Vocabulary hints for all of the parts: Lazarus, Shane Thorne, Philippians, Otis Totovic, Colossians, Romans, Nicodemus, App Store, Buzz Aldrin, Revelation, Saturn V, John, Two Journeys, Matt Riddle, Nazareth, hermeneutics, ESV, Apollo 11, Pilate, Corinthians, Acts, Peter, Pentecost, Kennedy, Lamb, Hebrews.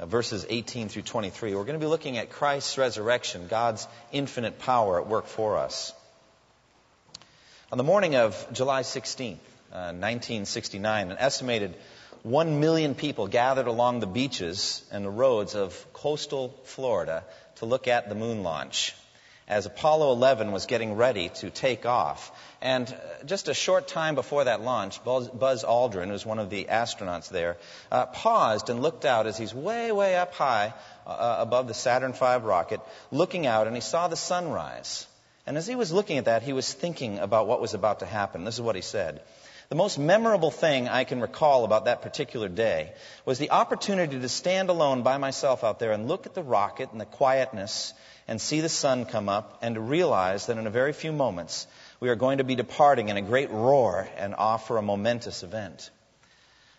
verses 18 through 23. We're going to be looking at Christ's resurrection, God's infinite power at work for us. On the morning of July 16th, 1969, an estimated 1 million people gathered along the beaches and the roads of coastal Florida to look at the moon launch as Apollo 11 was getting ready to take off. And just a short time before that launch, Buzz Aldrin, who's one of the astronauts there, paused and looked out as he's way, way up high above the Saturn V rocket, looking out, and he saw the sunrise. And as he was looking at that, he was thinking about what was about to happen. This is what he said. The most memorable thing I can recall about that particular day was the opportunity to stand alone by myself out there and look at the rocket and the quietness and see the sun come up and to realize that in a very few moments we are going to be departing in a great roar and off for a momentous event.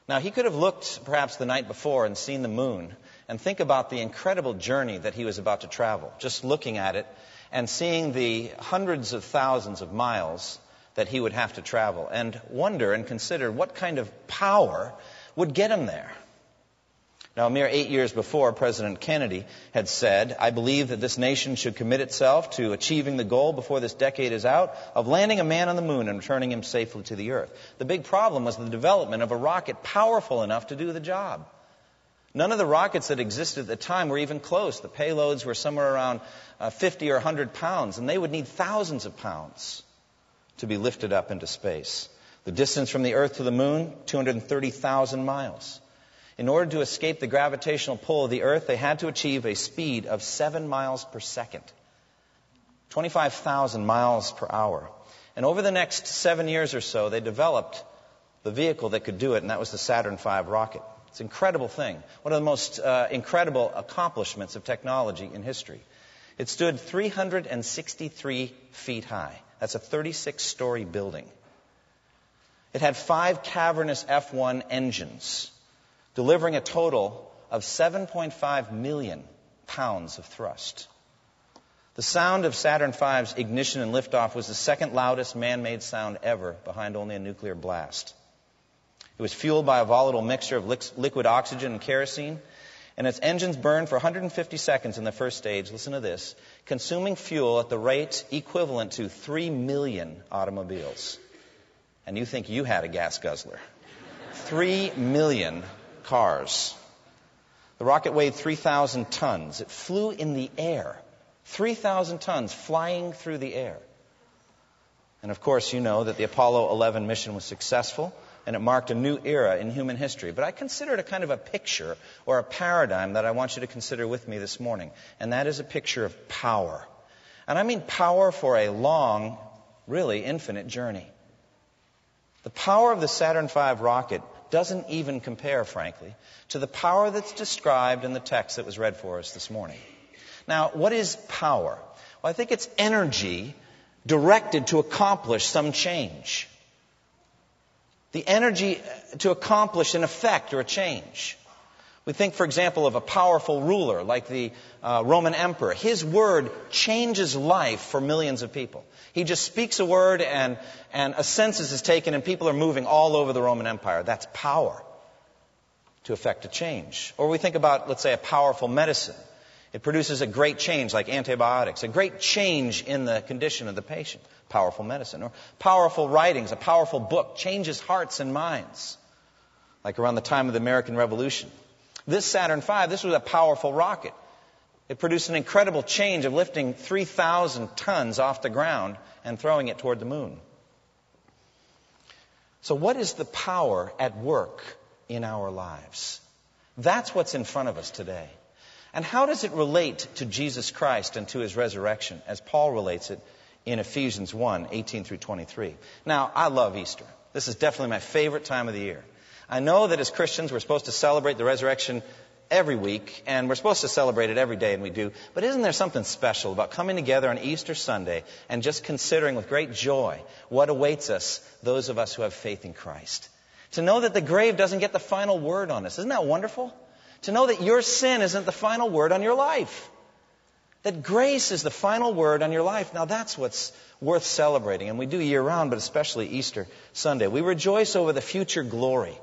Now, he could have looked perhaps the night before and seen the moon and think about the incredible journey that he was about to travel, just looking at it and seeing the hundreds of thousands of miles that he would have to travel, and wonder and consider what kind of power would get him there. Now, a mere 8 years before, President Kennedy had said, "I believe that this nation should commit itself to achieving the goal before this decade is out of landing a man on the moon and returning him safely to the earth." The big problem was the development of a rocket powerful enough to do the job. None of the rockets that existed at the time were even close. The payloads were somewhere around 50 or 100 pounds, and they would need thousands of pounds to be lifted up into space. The distance from the Earth to the Moon, 230,000 miles. In order to escape the gravitational pull of the Earth, they had to achieve a speed of 7 miles per second, 25,000 miles per hour. And over the next 7 years or so, they developed the vehicle that could do it, and that was the Saturn V rocket. It's an incredible thing, one of the most incredible accomplishments of technology in history. It stood 363 feet high. That's a 36-story building. It had 5 cavernous F1 engines, delivering a total of 7.5 million pounds of thrust. The sound of Saturn V's ignition and liftoff was the second loudest man-made sound ever, behind only a nuclear blast. It was fueled by a volatile mixture of liquid oxygen and kerosene, and its engines burned for 150 seconds in the first stage, listen to this, consuming fuel at the rate equivalent to 3 million automobiles. And you think you had a gas guzzler. 3 million cars. The rocket weighed 3,000 tons. It flew in the air. 3,000 tons flying through the air. And of course, you know that the Apollo 11 mission was successful, and it marked a new era in human history. But I consider it a kind of a picture or a paradigm that I want you to consider with me this morning. And that is a picture of power. And I mean power for a long, really infinite journey. The power of the Saturn V rocket doesn't even compare, frankly, to the power that's described in the text that was read for us this morning. Now, what is power? Well, I think it's energy directed to accomplish some change. The energy to accomplish an effect or a change. We think, for example, of a powerful ruler like the Roman emperor. His word changes life for millions of people. He just speaks a word and a census is taken and people are moving all over the Roman Empire. That's power to effect a change. Or we think about, let's say, a powerful medicine. It produces a great change, like antibiotics, a great change in the condition of the patient. Powerful medicine. Or powerful writings, a powerful book changes hearts and minds, like around the time of the American Revolution. This Saturn V, this was a powerful rocket. It produced an incredible change of lifting 3,000 tons off the ground and throwing it toward the moon. So what is the power at work in our lives? That's what's in front of us today. And how does it relate to Jesus Christ and to his resurrection, as Paul relates it in Ephesians 1, 18 through 23? Now, I love Easter. This is definitely my favorite time of the year. I know that as Christians, we're supposed to celebrate the resurrection every week, and we're supposed to celebrate it every day, and we do. But isn't there something special about coming together on Easter Sunday and just considering with great joy what awaits us, those of us who have faith in Christ? To know that the grave doesn't get the final word on us. Isn't that wonderful? To know that your sin isn't the final word on your life. That grace is the final word on your life. Now that's what's worth celebrating. And we do year-round, but especially Easter Sunday. We rejoice over the future glory.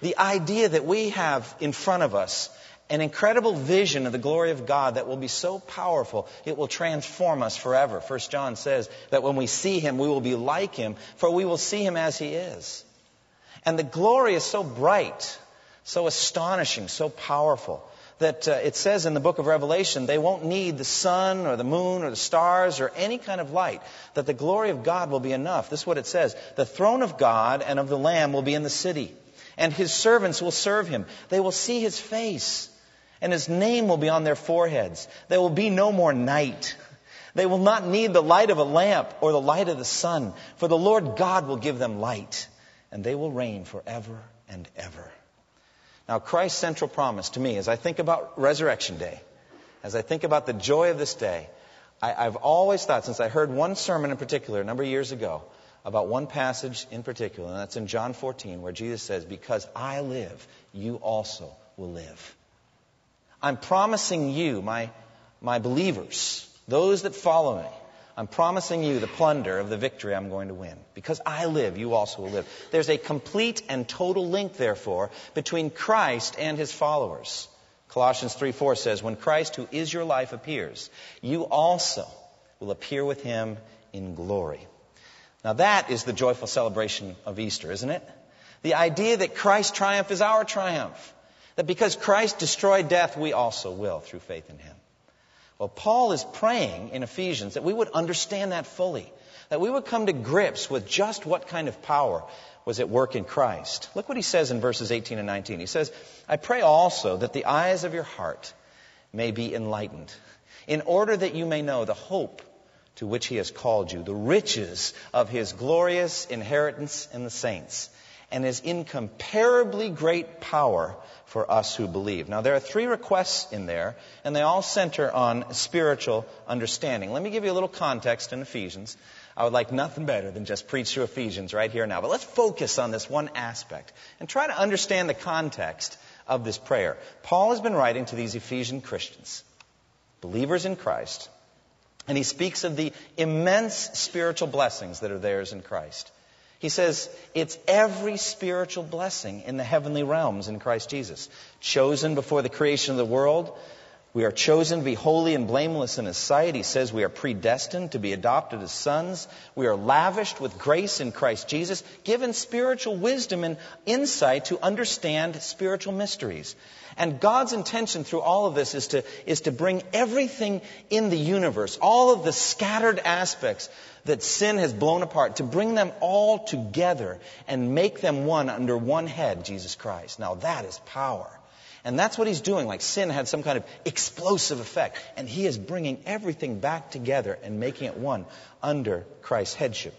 The idea that we have in front of us an incredible vision of the glory of God that will be so powerful, it will transform us forever. 1 John says that when we see Him, we will be like Him, for we will see Him as He is. And the glory is so bright, so astonishing, so powerful, that it says in the book of Revelation, they won't need the sun or the moon or the stars or any kind of light, that the glory of God will be enough. This is what it says. The throne of God and of the Lamb will be in the city, and His servants will serve Him. They will see His face, and His name will be on their foreheads. There will be no more night. They will not need the light of a lamp or the light of the sun, for the Lord God will give them light, and they will reign forever and ever. Now, Christ's central promise to me, as I think about Resurrection Day, as I think about the joy of this day, I've always thought, since I heard one sermon in particular a number of years ago, about one passage in particular, and that's in John 14, where Jesus says, because I live, you also will live. I'm promising you, my believers, those that follow me, I'm promising you the plunder of the victory I'm going to win. Because I live, you also will live. There's a complete and total link, therefore, between Christ and His followers. Colossians 3:4 says, when Christ, who is your life, appears, you also will appear with Him in glory. Now that is the joyful celebration of Easter, isn't it? The idea that Christ's triumph is our triumph. That because Christ destroyed death, we also will through faith in Him. Well, Paul is praying in Ephesians that we would understand that fully, that we would come to grips with just what kind of power was at work in Christ. Look what he says in verses 18 and 19. He says, I pray also that the eyes of your heart may be enlightened, in order that you may know the hope to which He has called you, the riches of His glorious inheritance in the saints, and His incomparably great power for us who believe. Now, there are three requests in there, and they all center on spiritual understanding. Let me give you a little context in Ephesians. I would like nothing better than just preach through Ephesians right here now. But let's focus on this one aspect and try to understand the context of this prayer. Paul has been writing to these Ephesian Christians, believers in Christ, and he speaks of the immense spiritual blessings that are theirs in Christ. He says, it's every spiritual blessing in the heavenly realms in Christ Jesus. Chosen before the creation of the world, we are chosen to be holy and blameless in His sight. He says we are predestined to be adopted as sons. We are lavished with grace in Christ Jesus, given spiritual wisdom and insight to understand spiritual mysteries. And God's intention through all of this is to bring everything in the universe, all of the scattered aspects that sin has blown apart, to bring them all together and make them one under one head, Jesus Christ. Now that is power. And that's what He's doing. Like sin had some kind of explosive effect. And He is bringing everything back together and making it one under Christ's headship.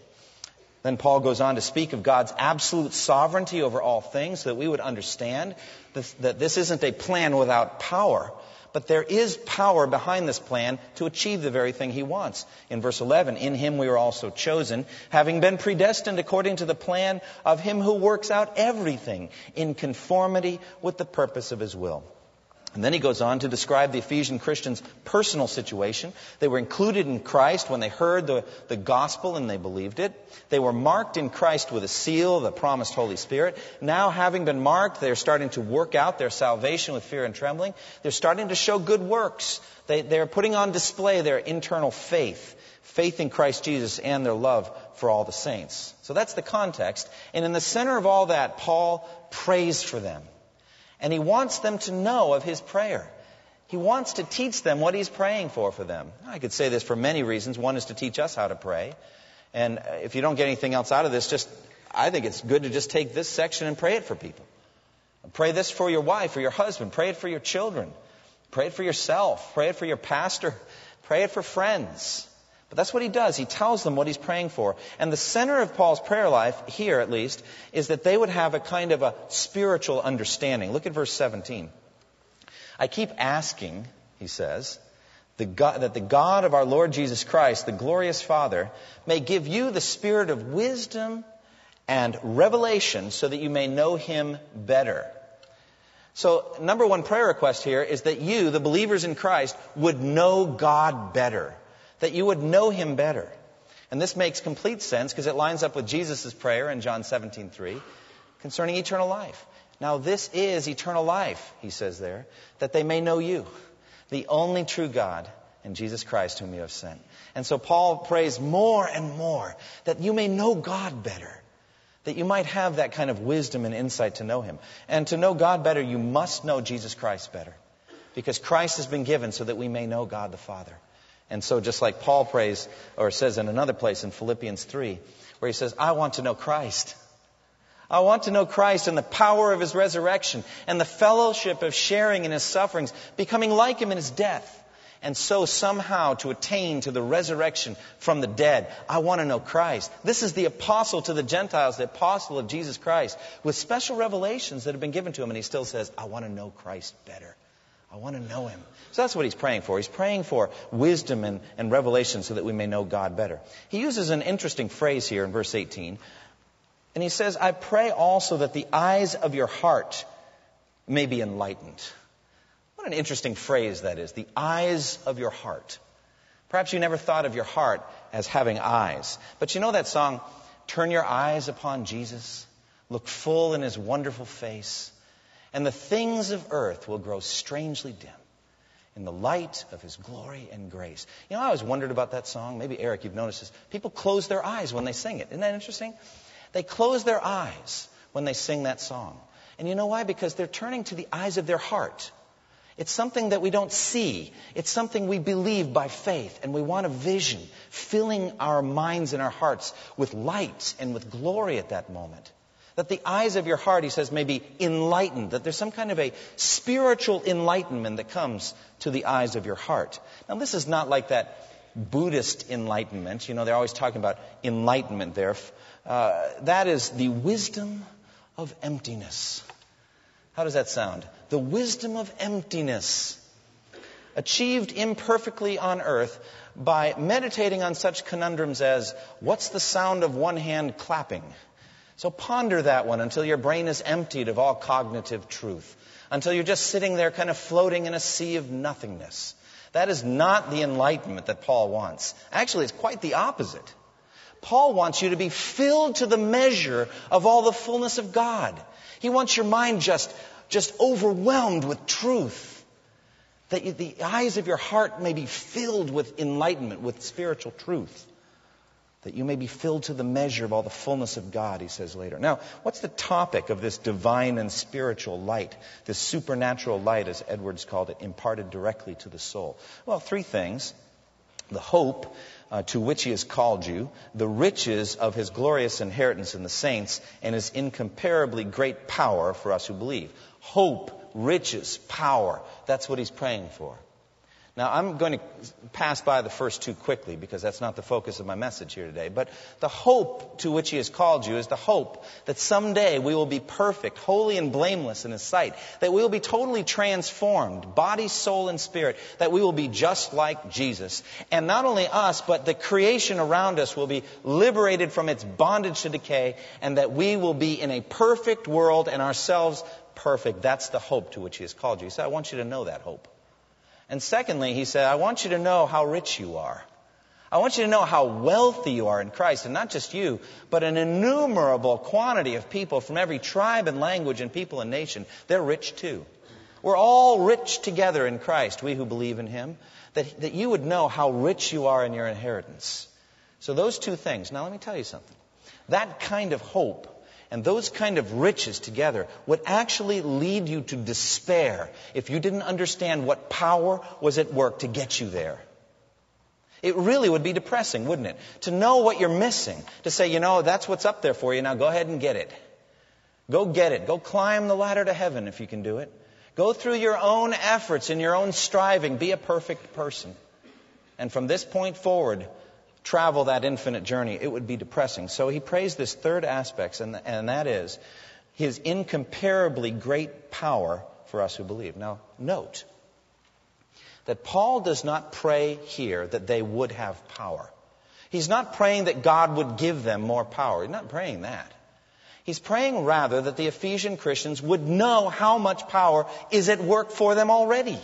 Then Paul goes on to speak of God's absolute sovereignty over all things, so that we would understand that this isn't a plan without power, but there is power behind this plan to achieve the very thing He wants. In verse 11, in Him we were also chosen, having been predestined according to the plan of Him who works out everything in conformity with the purpose of His will. And then he goes on to describe the Ephesian Christians' personal situation. They were included in Christ when they heard the gospel and they believed it. They were marked in Christ with a seal, the promised Holy Spirit. Now, having been marked, they're starting to work out their salvation with fear and trembling. They're starting to show good works. They're putting on display their internal faith in Christ Jesus and their love for all the saints. So that's the context. And in the center of all that, Paul prays for them. And he wants them to know of his prayer. He wants to teach them what he's praying for them. I could say this for many reasons. One is to teach us how to pray. And if you don't get anything else out of this, I think it's good to just take this section and pray it for people. Pray this for your wife or your husband. Pray it for your children. Pray it for yourself. Pray it for your pastor. Pray it for friends. But that's what he does. He tells them what he's praying for. And the center of Paul's prayer life, here at least, is that they would have a kind of a spiritual understanding. Look at verse 17. I keep asking, he says, that the God of our Lord Jesus Christ, the glorious Father, may give you the spirit of wisdom and revelation so that you may know him better. So, number one prayer request here is that you, the believers in Christ, would know God better. That you would know him better. And this makes complete sense because it lines up with Jesus' prayer in John 17:3 concerning eternal life. Now this is eternal life, he says there, that they may know you, the only true God, and Jesus Christ whom you have sent. And so Paul prays more and more that you may know God better, that you might have that kind of wisdom and insight to know him. And to know God better, you must know Jesus Christ better, because Christ has been given so that we may know God the Father. And so just like Paul prays or says in another place in Philippians 3, where he says, I want to know Christ. I want to know Christ and the power of his resurrection and the fellowship of sharing in his sufferings, becoming like him in his death. And so somehow to attain to the resurrection from the dead, I want to know Christ. This is the apostle to the Gentiles, the apostle of Jesus Christ, with special revelations that have been given to him. And he still says, I want to know Christ better. I want to know him. So that's what he's praying for. He's praying for wisdom and revelation so that we may know God better. He uses an interesting phrase here in verse 18. And he says, I pray also that the eyes of your heart may be enlightened. What an interesting phrase that is. The eyes of your heart. Perhaps you never thought of your heart as having eyes. But you know that song, Turn Your Eyes Upon Jesus. Look full in his wonderful face. And the things of earth will grow strangely dim in the light of his glory and grace. You know, I always wondered about that song. Maybe, Eric, you've noticed this. People close their eyes when they sing it. Isn't that interesting? They close their eyes when they sing that song. And you know why? Because they're turning to the eyes of their heart. It's something that we don't see. It's something we believe by faith. And we want a vision filling our minds and our hearts with light and with glory at that moment. That the eyes of your heart, he says, may be enlightened. That there's some kind of a spiritual enlightenment that comes to the eyes of your heart. Now, this is not like that Buddhist enlightenment. You know, they're always talking about enlightenment there. That is the wisdom of emptiness. How does that sound? The wisdom of emptiness. Achieved imperfectly on earth by meditating on such conundrums as, what's the sound of one hand clapping? So ponder that one until your brain is emptied of all cognitive truth, until you're just sitting there kind of floating in a sea of nothingness. That is not the enlightenment that Paul wants. Actually, it's quite the opposite. Paul wants you to be filled to the measure of all the fullness of God. He wants your mind just overwhelmed with truth. That the eyes of your heart may be filled with enlightenment, with spiritual truth. That you may be filled to the measure of all the fullness of God, he says later. Now, what's the topic of this divine and spiritual light, this supernatural light, as Edwards called it, imparted directly to the soul? Well, three things. The hope to which he has called you, the riches of his glorious inheritance in the saints, and his incomparably great power for us who believe. Hope, riches, power. That's what he's praying for. Now, I'm going to pass by the first two quickly because that's not the focus of my message here today. But the hope to which he has called you is the hope that someday we will be perfect, holy and blameless in his sight. That we will be totally transformed, body, soul, and spirit. That we will be just like Jesus. And not only us, but the creation around us will be liberated from its bondage to decay. And that we will be in a perfect world and ourselves perfect. That's the hope to which he has called you. He said, I want you to know that hope. And secondly, he said, I want you to know how rich you are. I want you to know how wealthy you are in Christ. And not just you, but an innumerable quantity of people from every tribe and language and people and nation. They're rich too. We're all rich together in Christ, we who believe in him. That you would know how rich you are in your inheritance. So those two things. Now let me tell you something. That kind of hope and those kind of riches together would actually lead you to despair if you didn't understand what power was at work to get you there. It really would be depressing, wouldn't it? To know what you're missing. To say, you know, that's what's up there for you. Now go ahead and get it. Go get it. Go climb the ladder to heaven if you can do it. Go through your own efforts and your own striving. Be a perfect person. And from this point forward, travel that infinite journey, it would be depressing. So he prays this third aspect, and that is his incomparably great power for us who believe. Now, note that Paul does not pray here that they would have power. He's not praying that God would give them more power. He's not praying that. He's praying rather that the Ephesian Christians would know how much power is at work for them already.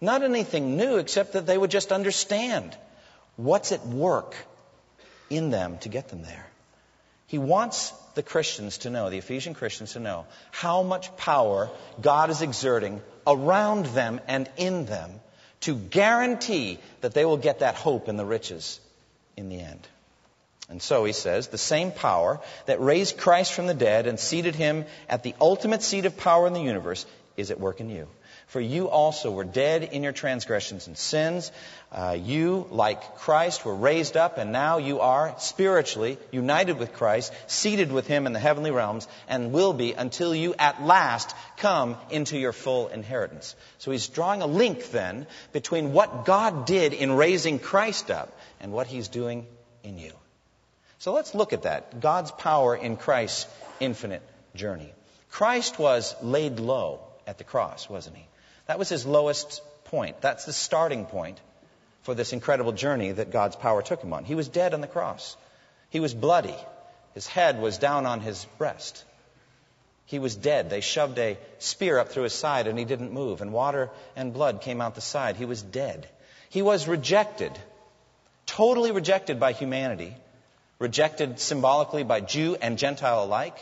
Not anything new, except that they would just understand what's at work in them to get them there. He wants the Christians to know, the Ephesian Christians to know, how much power God is exerting around them and in them to guarantee that they will get that hope and the riches in the end. And so he says, the same power that raised Christ from the dead and seated him at the ultimate seat of power in the universe is at work in you. For you also were dead in your transgressions and sins. You, like Christ, were raised up, and now you are spiritually united with Christ, seated with him in the heavenly realms, and will be until you at last come into your full inheritance. So he's drawing a link then between what God did in raising Christ up and what he's doing in you. So let's look at that. God's power in Christ's infinite journey. Christ was laid low at the cross, wasn't he? That was his lowest point. That's the starting point for this incredible journey that God's power took him on. He was dead on the cross. He was bloody. His head was down on his breast. He was dead. They shoved a spear up through his side and he didn't move. And water and blood came out the side. He was dead. He was rejected. Totally rejected by humanity. Rejected symbolically by Jew and Gentile alike.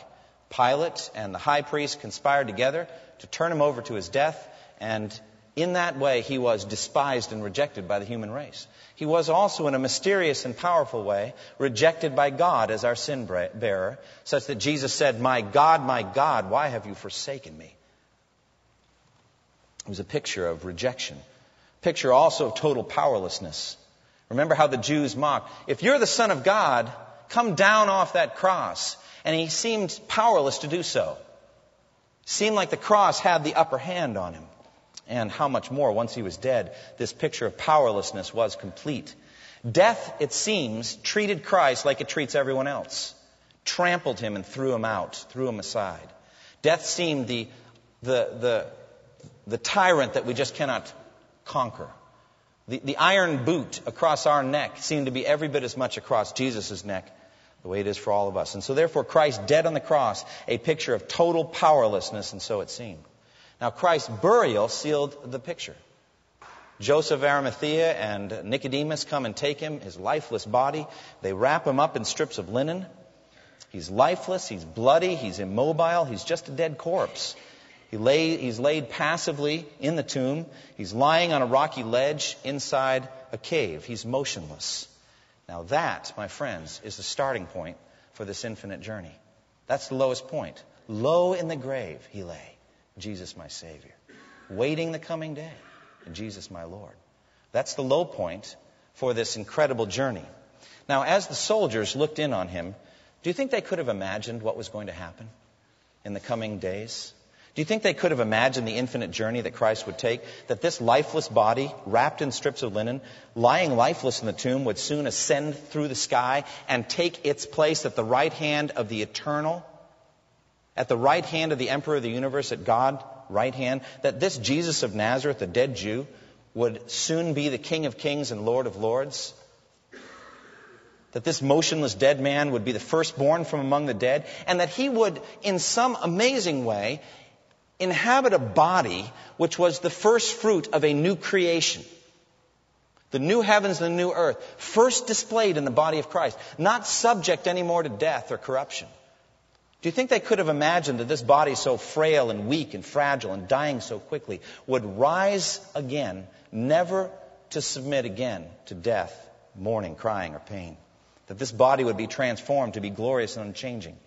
Pilate and the high priest conspired together to turn him over to his death, and in that way, he was despised and rejected by the human race. He was also, in a mysterious and powerful way, rejected by God as our sin bearer, such that Jesus said, my God, why have you forsaken me?" It was a picture of rejection. Picture also of total powerlessness. Remember how the Jews mocked, "If you're the Son of God, come down off that cross." And he seemed powerless to do so. Seemed like the cross had the upper hand on him. And how much more, once he was dead, this picture of powerlessness was complete. Death, it seems, treated Christ like it treats everyone else. Trampled him and threw him out, threw him aside. Death seemed the tyrant that we just cannot conquer. The iron boot across our neck seemed to be every bit as much across Jesus' neck the way it is for all of us. And so therefore, Christ dead on the cross, a picture of total powerlessness, and so it seemed. Now, Christ's burial sealed the picture. Joseph Arimathea and Nicodemus come and take him, his lifeless body. They wrap him up in strips of linen. He's lifeless, he's bloody, he's immobile, he's just a dead corpse. He's laid passively in the tomb. He's lying on a rocky ledge inside a cave. He's motionless. Now that, my friends, is the starting point for this infinite journey. That's the lowest point. Low in the grave he lay, Jesus my Savior, waiting the coming day, and Jesus my Lord. That's the low point for this incredible journey. Now, as the soldiers looked in on him, do you think they could have imagined what was going to happen in the coming days? Do you think they could have imagined the infinite journey that Christ would take? That this lifeless body, wrapped in strips of linen, lying lifeless in the tomb, would soon ascend through the sky and take its place at the right hand of the eternal, at the right hand of the emperor of the universe, at God's right hand? That this Jesus of Nazareth, the dead Jew, would soon be the King of kings and Lord of lords? That this motionless dead man would be the firstborn from among the dead? And that he would, in some amazing way, inhabit a body which was the first fruit of a new creation. The new heavens and the new earth, first displayed in the body of Christ, not subject anymore to death or corruption. Do you think they could have imagined that this body, so frail and weak and fragile and dying so quickly, would rise again, never to submit again to death, mourning, crying, or pain? That this body would be transformed to be glorious and unchanging.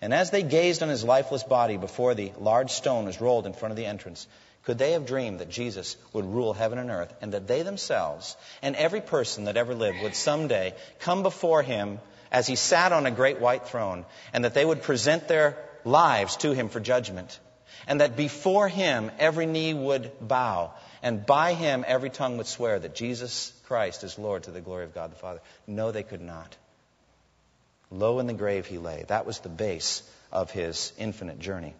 And as they gazed on his lifeless body before the large stone was rolled in front of the entrance, could they have dreamed that Jesus would rule heaven and earth, and that they themselves and every person that ever lived would someday come before him as he sat on a great white throne, and that they would present their lives to him for judgment, and that before him every knee would bow, and by him every tongue would swear that Jesus Christ is Lord, to the glory of God the Father? No, they could not. Low in the grave he lay. That was the base of his infinite journey.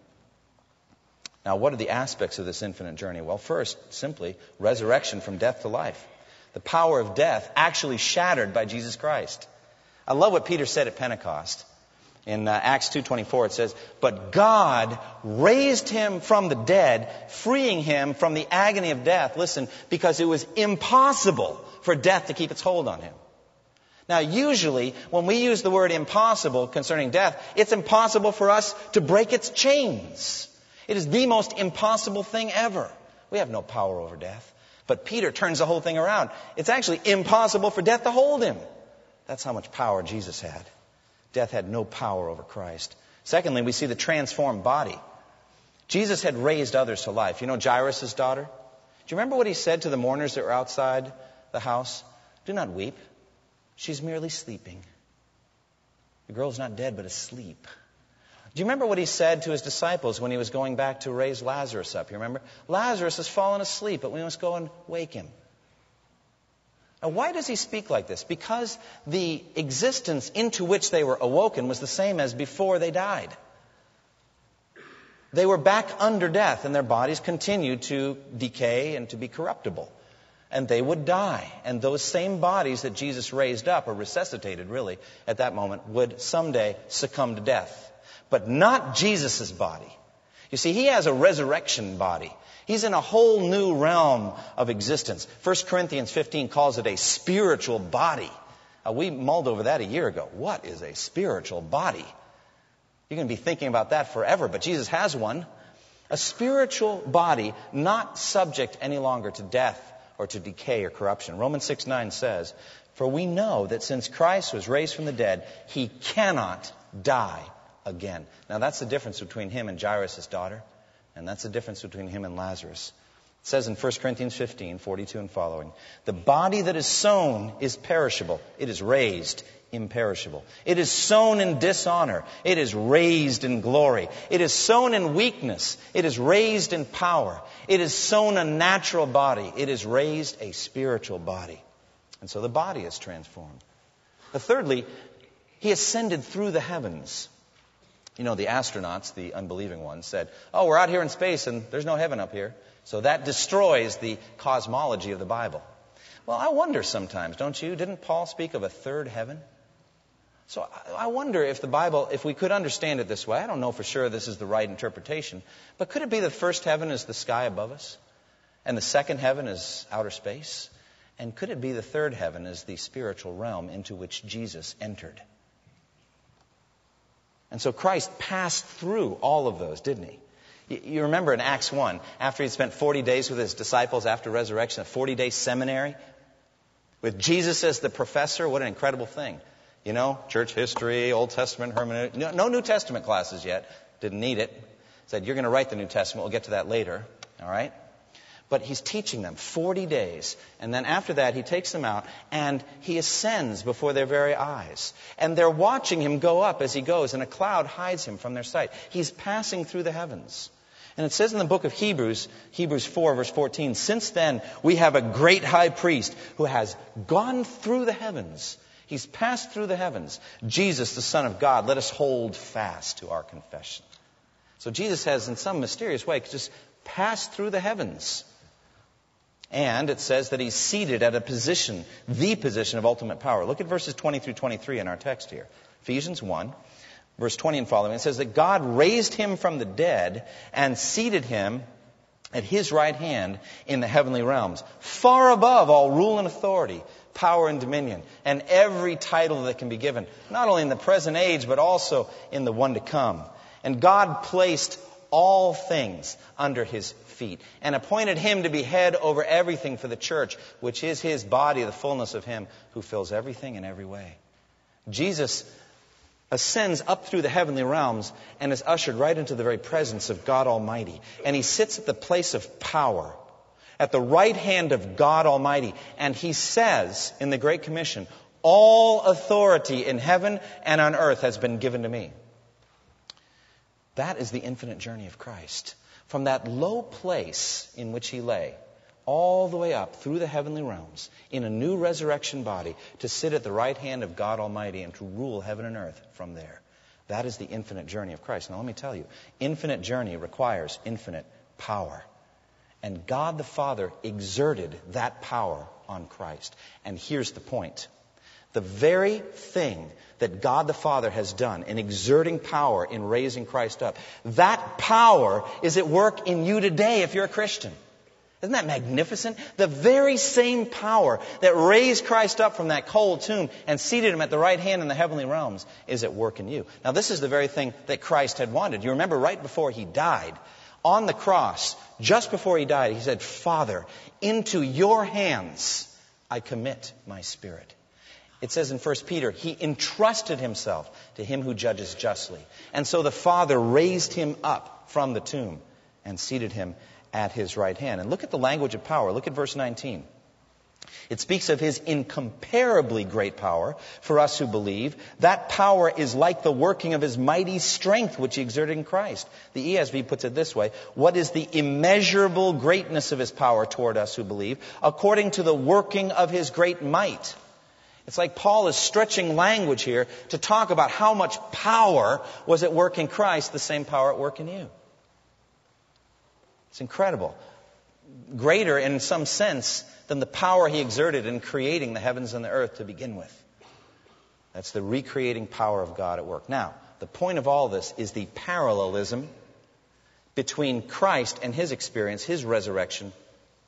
Now, what are the aspects of this infinite journey? Well, first, simply, resurrection from death to life. The power of death actually shattered by Jesus Christ. I love what Peter said at Pentecost. In Acts 2:24, it says, "But God raised him from the dead, freeing him from the agony of death." Listen, because it was impossible for death to keep its hold on him. Now, usually, when we use the word impossible concerning death, it's impossible for us to break its chains. It is the most impossible thing ever. We have no power over death. But Peter turns the whole thing around. It's actually impossible for death to hold him. That's how much power Jesus had. Death had no power over Christ. Secondly, we see the transformed body. Jesus had raised others to life. You know Jairus' daughter? Do you remember what he said to the mourners that were outside the house? "Do not weep. She's merely sleeping." The girl's not dead, but asleep. Do you remember what he said to his disciples when he was going back to raise Lazarus up? You remember? "Lazarus has fallen asleep, but we must go and wake him." Now, why does he speak like this? Because the existence into which they were awoken was the same as before they died. They were back under death, and their bodies continued to decay and to be corruptible. And they would die. And those same bodies that Jesus raised up, or resuscitated really, at that moment, would someday succumb to death. But not Jesus' body. You see, he has a resurrection body. He's in a whole new realm of existence. 1 Corinthians 15 calls it a spiritual body. We mulled over that a year ago. What is a spiritual body? You're going to be thinking about that forever, but Jesus has one. A spiritual body not subject any longer to death or to decay or corruption. Romans 6:9 says, "For we know that since Christ was raised from the dead, he cannot die again." Now that's the difference between him and Jairus' daughter. And that's the difference between him and Lazarus. It says in 1 Corinthians 15, 42 and following, "The body that is sown is perishable. It is raised imperishable. It is sown in dishonor. It is raised in glory. It is sown in weakness. It is raised in power. It is sown a natural body. It is raised a spiritual body." And so the body is transformed. But thirdly, he ascended through the heavens. You know, the astronauts, the unbelieving ones, said, "Oh, we're out here in space and there's no heaven up here." So that destroys the cosmology of the Bible. Well, I wonder sometimes, don't you? Didn't Paul speak of a third heaven? So I wonder if the Bible, if we could understand it this way. I don't know for sure this is the right interpretation. But could it be the first heaven is the sky above us? And the second heaven is outer space? And could it be the third heaven is the spiritual realm into which Jesus entered? And so Christ passed through all of those, didn't he? You remember in Acts 1, after he'd spent 40 days with his disciples after resurrection, a 40-day seminary with Jesus as the professor. What an incredible thing. You know, church history, Old Testament, hermeneutics. No New Testament classes yet. Didn't need it. Said, "You're going to write the New Testament. We'll get to that later." All right? But he's teaching them 40 days. And then after that, he takes them out and he ascends before their very eyes. And they're watching him go up as he goes, and a cloud hides him from their sight. He's passing through the heavens. And it says in the book of Hebrews, Hebrews 4, verse 14, "Since then, we have a great high priest who has gone through the heavens." He's passed through the heavens. "Jesus, the Son of God, let us hold fast to our confession." So Jesus has, in some mysterious way, just passed through the heavens. And it says that he's seated at a position, the position of ultimate power. Look at verses 20 through 23 in our text here. Ephesians 1, verse 20 and following. It says that God raised him from the dead and seated him at his right hand in the heavenly realms, far above all rule and authority, power and dominion, and every title that can be given, not only in the present age, but also in the one to come. And God placed all things under his feet and appointed him to be head over everything for the church, which is his body, the fullness of him who fills everything in every way. Jesus ascends up through the heavenly realms and is ushered right into the very presence of God Almighty. And he sits at the place of power, at the right hand of God Almighty. And he says in the Great Commission, "All authority in heaven and on earth has been given to me." That is the infinite journey of Christ. From that low place in which he lay, all the way up through the heavenly realms in a new resurrection body to sit at the right hand of God Almighty and to rule heaven and earth from there. That is the infinite journey of Christ. Now let me tell you, infinite journey requires infinite power. And God the Father exerted that power on Christ. And here's the point. The very thing that God the Father has done in exerting power in raising Christ up, that power is at work in you today if you're a Christian. Isn't that magnificent? The very same power that raised Christ up from that cold tomb and seated him at the right hand in the heavenly realms is at work in you. Now, this is the very thing that Christ had wanted. You remember right before he died, on the cross, just before he died, he said, "Father, into your hands I commit my spirit." It says in 1 Peter, he entrusted himself to him who judges justly. And so the Father raised him up from the tomb and seated him at his right hand. And look at the language of power. Look at verse 19. It speaks of his incomparably great power for us who believe. That power is like the working of his mighty strength, which he exerted in Christ. The ESV puts it this way. What is the immeasurable greatness of his power toward us who believe, according to the working of his great might? It's like Paul is stretching language here to talk about how much power was at work in Christ, the same power at work in you. It's incredible. Greater in some sense than the power he exerted in creating the heavens and the earth to begin with. That's the recreating power of God at work. Now, the point of all this is the parallelism between Christ and his experience, his resurrection,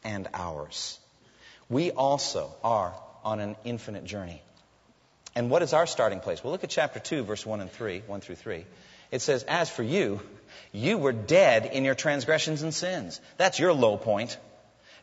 and ours. We also are on an infinite journey. And what is our starting place? Well, look at chapter 2, verse 1 through 3. It says, "As for you, you were dead in your transgressions and sins." That's your low point.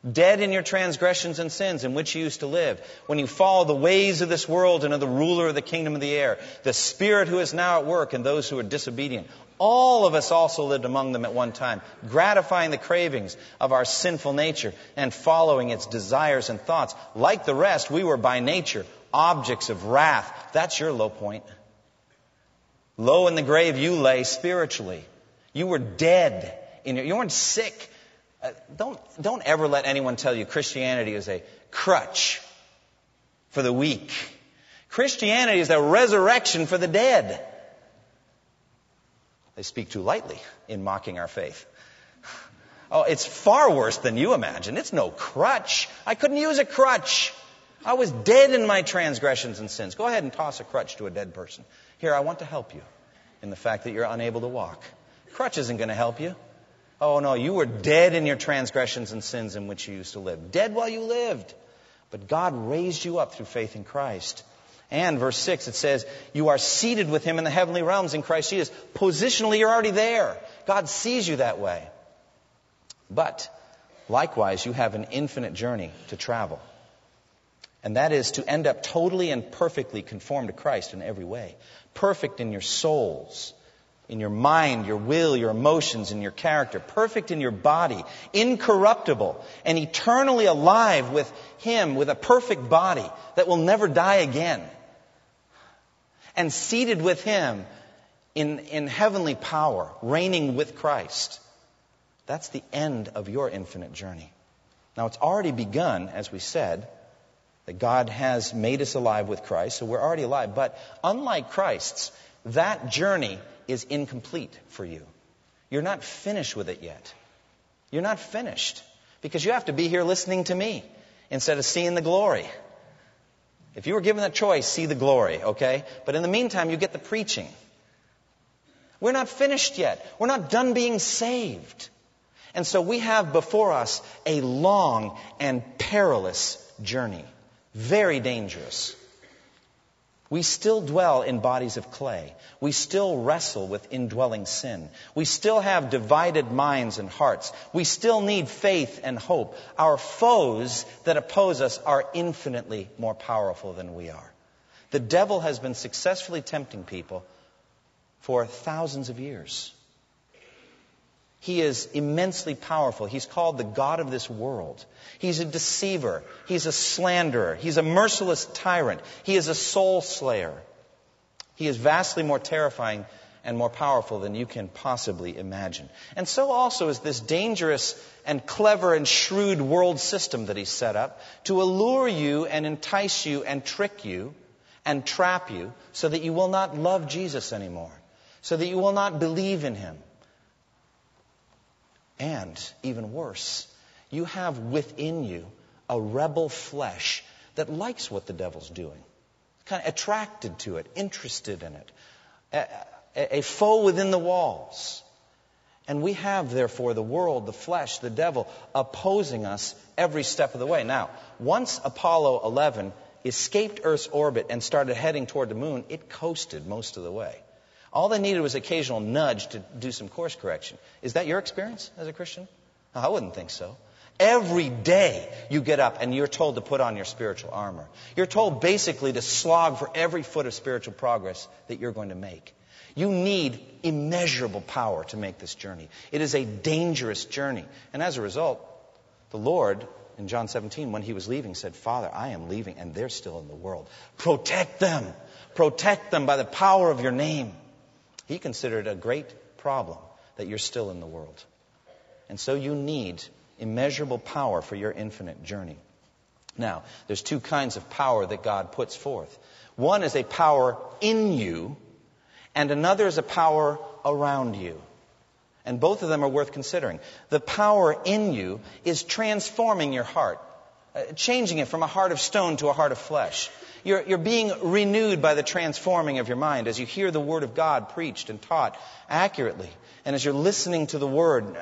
Dead in your transgressions and sins in which you used to live, when you follow the ways of this world and of the ruler of the kingdom of the air, the spirit who is now at work in those who are disobedient. All of us also lived among them at one time, gratifying the cravings of our sinful nature and following its desires and thoughts. Like the rest, we were by nature objects of wrath. That's your low point. Low in the grave you lay spiritually. You were dead. You weren't sick. Don't ever let anyone tell you Christianity is a crutch for the weak. Christianity is a resurrection for the dead. They speak too lightly in mocking our faith. Oh, it's far worse than you imagine. It's no crutch. I couldn't use a crutch. I was dead in my transgressions and sins. Go ahead and toss a crutch to a dead person. Here, I want to help you in the fact that you're unable to walk. Crutch isn't going to help you. Oh, no, you were dead in your transgressions and sins in which you used to live. Dead while you lived. But God raised you up through faith in Christ. And verse 6, it says, you are seated with him in the heavenly realms in Christ Jesus. Positionally, you're already there. God sees you that way. But likewise, you have an infinite journey to travel. And that is to end up totally and perfectly conformed to Christ in every way. Perfect in your souls, in your mind, your will, your emotions, and your character. Perfect in your body. Incorruptible and eternally alive with him, with a perfect body that will never die again. And seated with him in heavenly power, reigning with Christ. That's the end of your infinite journey. Now, it's already begun, as we said, that God has made us alive with Christ. So we're already alive. But unlike Christ's, that journey is incomplete for you. You're not finished with it yet. You're not finished because you have to be here listening to me instead of seeing the glory. If you were given the choice, see the glory, okay? But in the meantime, you get the preaching. We're not finished yet. We're not done being saved. And so we have before us a long and perilous journey. Very dangerous. We still dwell in bodies of clay. We still wrestle with indwelling sin. We still have divided minds and hearts. We still need faith and hope. Our foes that oppose us are infinitely more powerful than we are. The devil has been successfully tempting people for thousands of years. He is immensely powerful. He's called the God of this world. He's a deceiver. He's a slanderer. He's a merciless tyrant. He is a soul slayer. He is vastly more terrifying and more powerful than you can possibly imagine. And so also is this dangerous and clever and shrewd world system that he's set up to allure you and entice you and trick you and trap you so that you will not love Jesus anymore, so that you will not believe in him. And even worse, you have within you a rebel flesh that likes what the devil's doing, kind of attracted to it, interested in it, a foe within the walls. And we have, therefore, the world, the flesh, the devil opposing us every step of the way. Now, once Apollo 11 escaped Earth's orbit and started heading toward the moon, it coasted most of the way. All they needed was occasional nudge to do some course correction. Is that your experience as a Christian? I wouldn't think so. Every day you get up and you're told to put on your spiritual armor. You're told basically to slog for every foot of spiritual progress that you're going to make. You need immeasurable power to make this journey. It is a dangerous journey. And as a result, the Lord, in John 17, when he was leaving, said, "Father, I am leaving, and they're still in the world. Protect them. Protect them by the power of your name." He considered a great problem that you're still in the world. And so you need immeasurable power for your infinite journey. Now, there's two kinds of power that God puts forth. One is a power in you, and another is a power around you. And both of them are worth considering. The power in you is transforming your heart, changing it from a heart of stone to a heart of flesh. You're being renewed by the transforming of your mind as you hear the Word of God preached and taught accurately. And as you're listening to the Word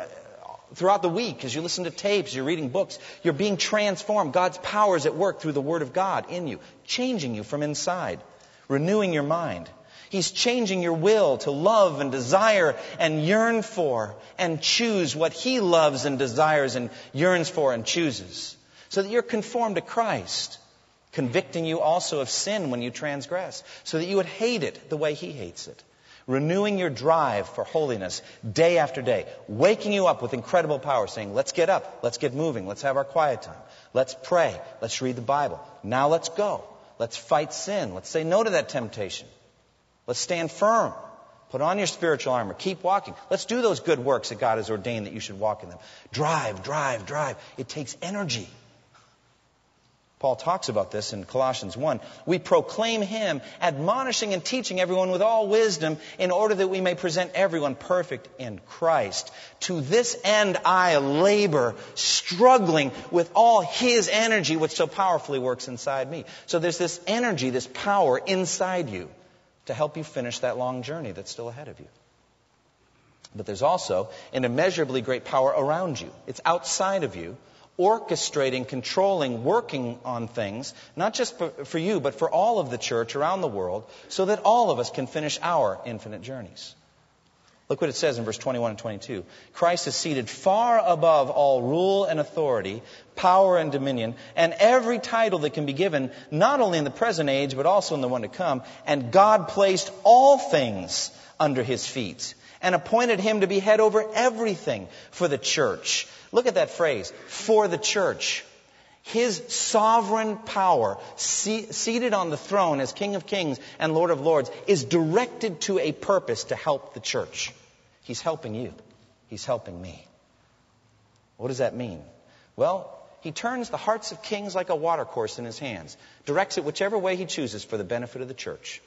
throughout the week, as you listen to tapes, you're reading books, you're being transformed. God's power is at work through the Word of God in you, changing you from inside, renewing your mind. He's changing your will to love and desire and yearn for and choose what He loves and desires and yearns for and chooses, so that you're conformed to Christ, convicting you also of sin when you transgress, so that you would hate it the way He hates it, renewing your drive for holiness day after day, waking you up with incredible power, saying, "Let's get up, let's get moving, let's have our quiet time, let's pray, let's read the Bible, now let's go, let's fight sin, let's say no to that temptation. Let's stand firm. Put on your spiritual armor. Keep walking. Let's do those good works that God has ordained that you should walk in them. Drive, drive, drive." It takes energy. Paul talks about this in Colossians 1. "We proclaim Him, admonishing and teaching everyone with all wisdom, in order that we may present everyone perfect in Christ. To this end I labor, struggling with all His energy, which so powerfully works inside me." So there's this energy, this power inside you, to help you finish that long journey that's still ahead of you. But there's also an immeasurably great power around you. It's outside of you, orchestrating, controlling, working on things, not just for you, but for all of the church around the world, so that all of us can finish our infinite journeys. Look what it says in verse 21 and 22. "Christ is seated far above all rule and authority, power and dominion, and every title that can be given, not only in the present age, but also in the one to come. And God placed all things under His feet and appointed Him to be head over everything for the church." Look at that phrase, "for the church." His sovereign power, seated on the throne as King of Kings and Lord of Lords, is directed to a purpose to help the church. He's helping you. He's helping me. What does that mean? Well, He turns the hearts of kings like a watercourse in His hands, directs it whichever way He chooses for the benefit of the church.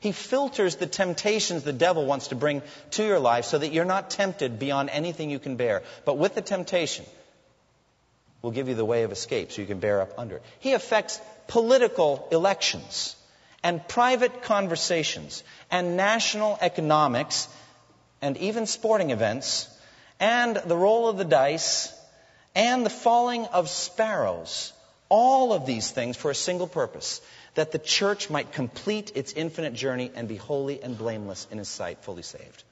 He filters the temptations the devil wants to bring to your life so that you're not tempted beyond anything you can bear. But with the temptation, will give you the way of escape so you can bear up under it. He affects political elections and private conversations and national economics and even sporting events and the roll of the dice and the falling of sparrows. All of these things for a single purpose, that the church might complete its infinite journey and be holy and blameless in His sight, fully saved.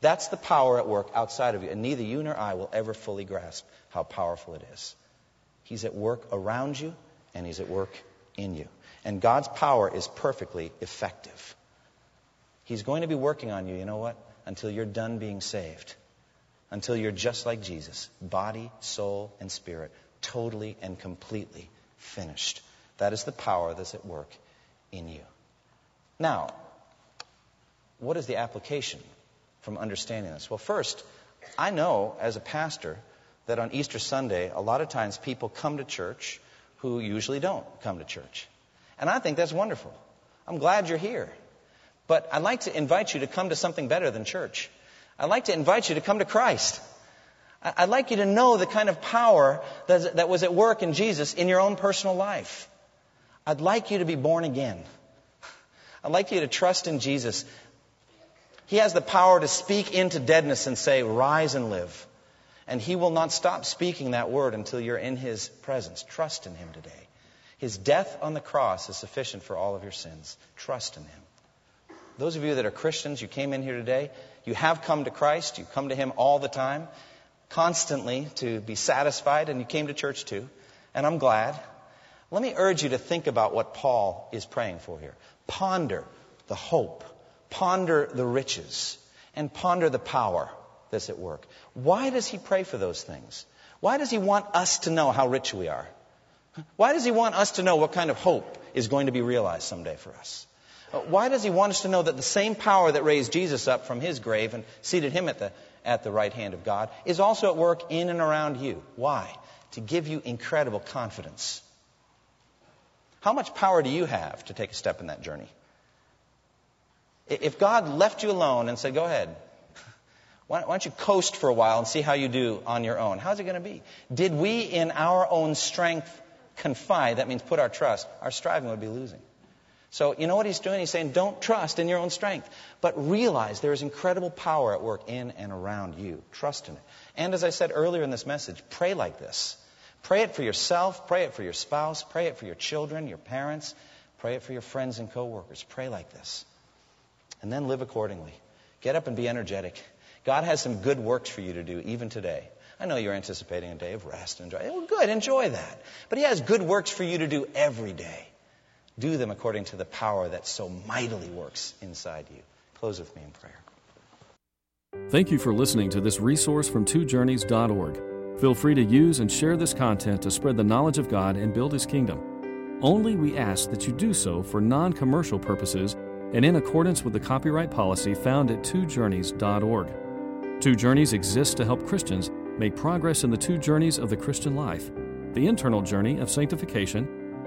That's the power at work outside of you, and neither you nor I will ever fully grasp how powerful it is. He's at work around you, and He's at work in you. And God's power is perfectly effective. He's going to be working on you, you know what? Until you're done being saved. Until you're just like Jesus, body, soul, and spirit, totally and completely finished. That is the power that's at work in you. Now, what is the application from understanding this? Well, first, I know as a pastor that on Easter Sunday, a lot of times people come to church who usually don't come to church. And I think that's wonderful. I'm glad you're here. But I'd like to invite you to come to something better than church. I'd like to invite you to come to Christ. I'd like you to know the kind of power that was at work in Jesus in your own personal life. I'd like you to be born again. I'd like you to trust in Jesus. He has the power to speak into deadness and say, rise and live. And He will not stop speaking that word until you're in His presence. Trust in Him today. His death on the cross is sufficient for all of your sins. Trust in Him. Those of you that are Christians, you came in here today, you have come to Christ, you come to Him all the time, constantly to be satisfied, and you came to church too, and I'm glad. Let me urge you to think about what Paul is praying for here. Ponder the hope, ponder the riches, and ponder the power that's at work. Why does he pray for those things? Why does he want us to know how rich we are? Why does he want us to know what kind of hope is going to be realized someday for us? Why does he want us to know that the same power that raised Jesus up from his grave and seated him at the right hand of God is also at work in and around you? Why? To give you incredible confidence. How much power do you have to take a step in that journey? If God left you alone and said, go ahead, why don't you coast for a while and see how you do on your own? How's it going to be? Did we in our own strength confide, that means put our trust, our striving would be losing. So you know what he's doing? He's saying, don't trust in your own strength, but realize there is incredible power at work in and around you. Trust in it. And as I said earlier in this message, pray like this. Pray it for yourself. Pray it for your spouse. Pray it for your children, your parents. Pray it for your friends and coworkers. Pray like this. And then live accordingly. Get up and be energetic. God has some good works for you to do even today. I know you're anticipating a day of rest and joy. Well, good. Enjoy that. But He has good works for you to do every day. Do them according to the power that so mightily works inside you. Close with me in prayer. Thank you for listening to this resource from twojourneys.org. Feel free to use and share this content to spread the knowledge of God and build His kingdom. Only we ask that you do so for non-commercial purposes and in accordance with the copyright policy found at twojourneys.org. Two Journeys exists to help Christians make progress in the two journeys of the Christian life, the internal journey of sanctification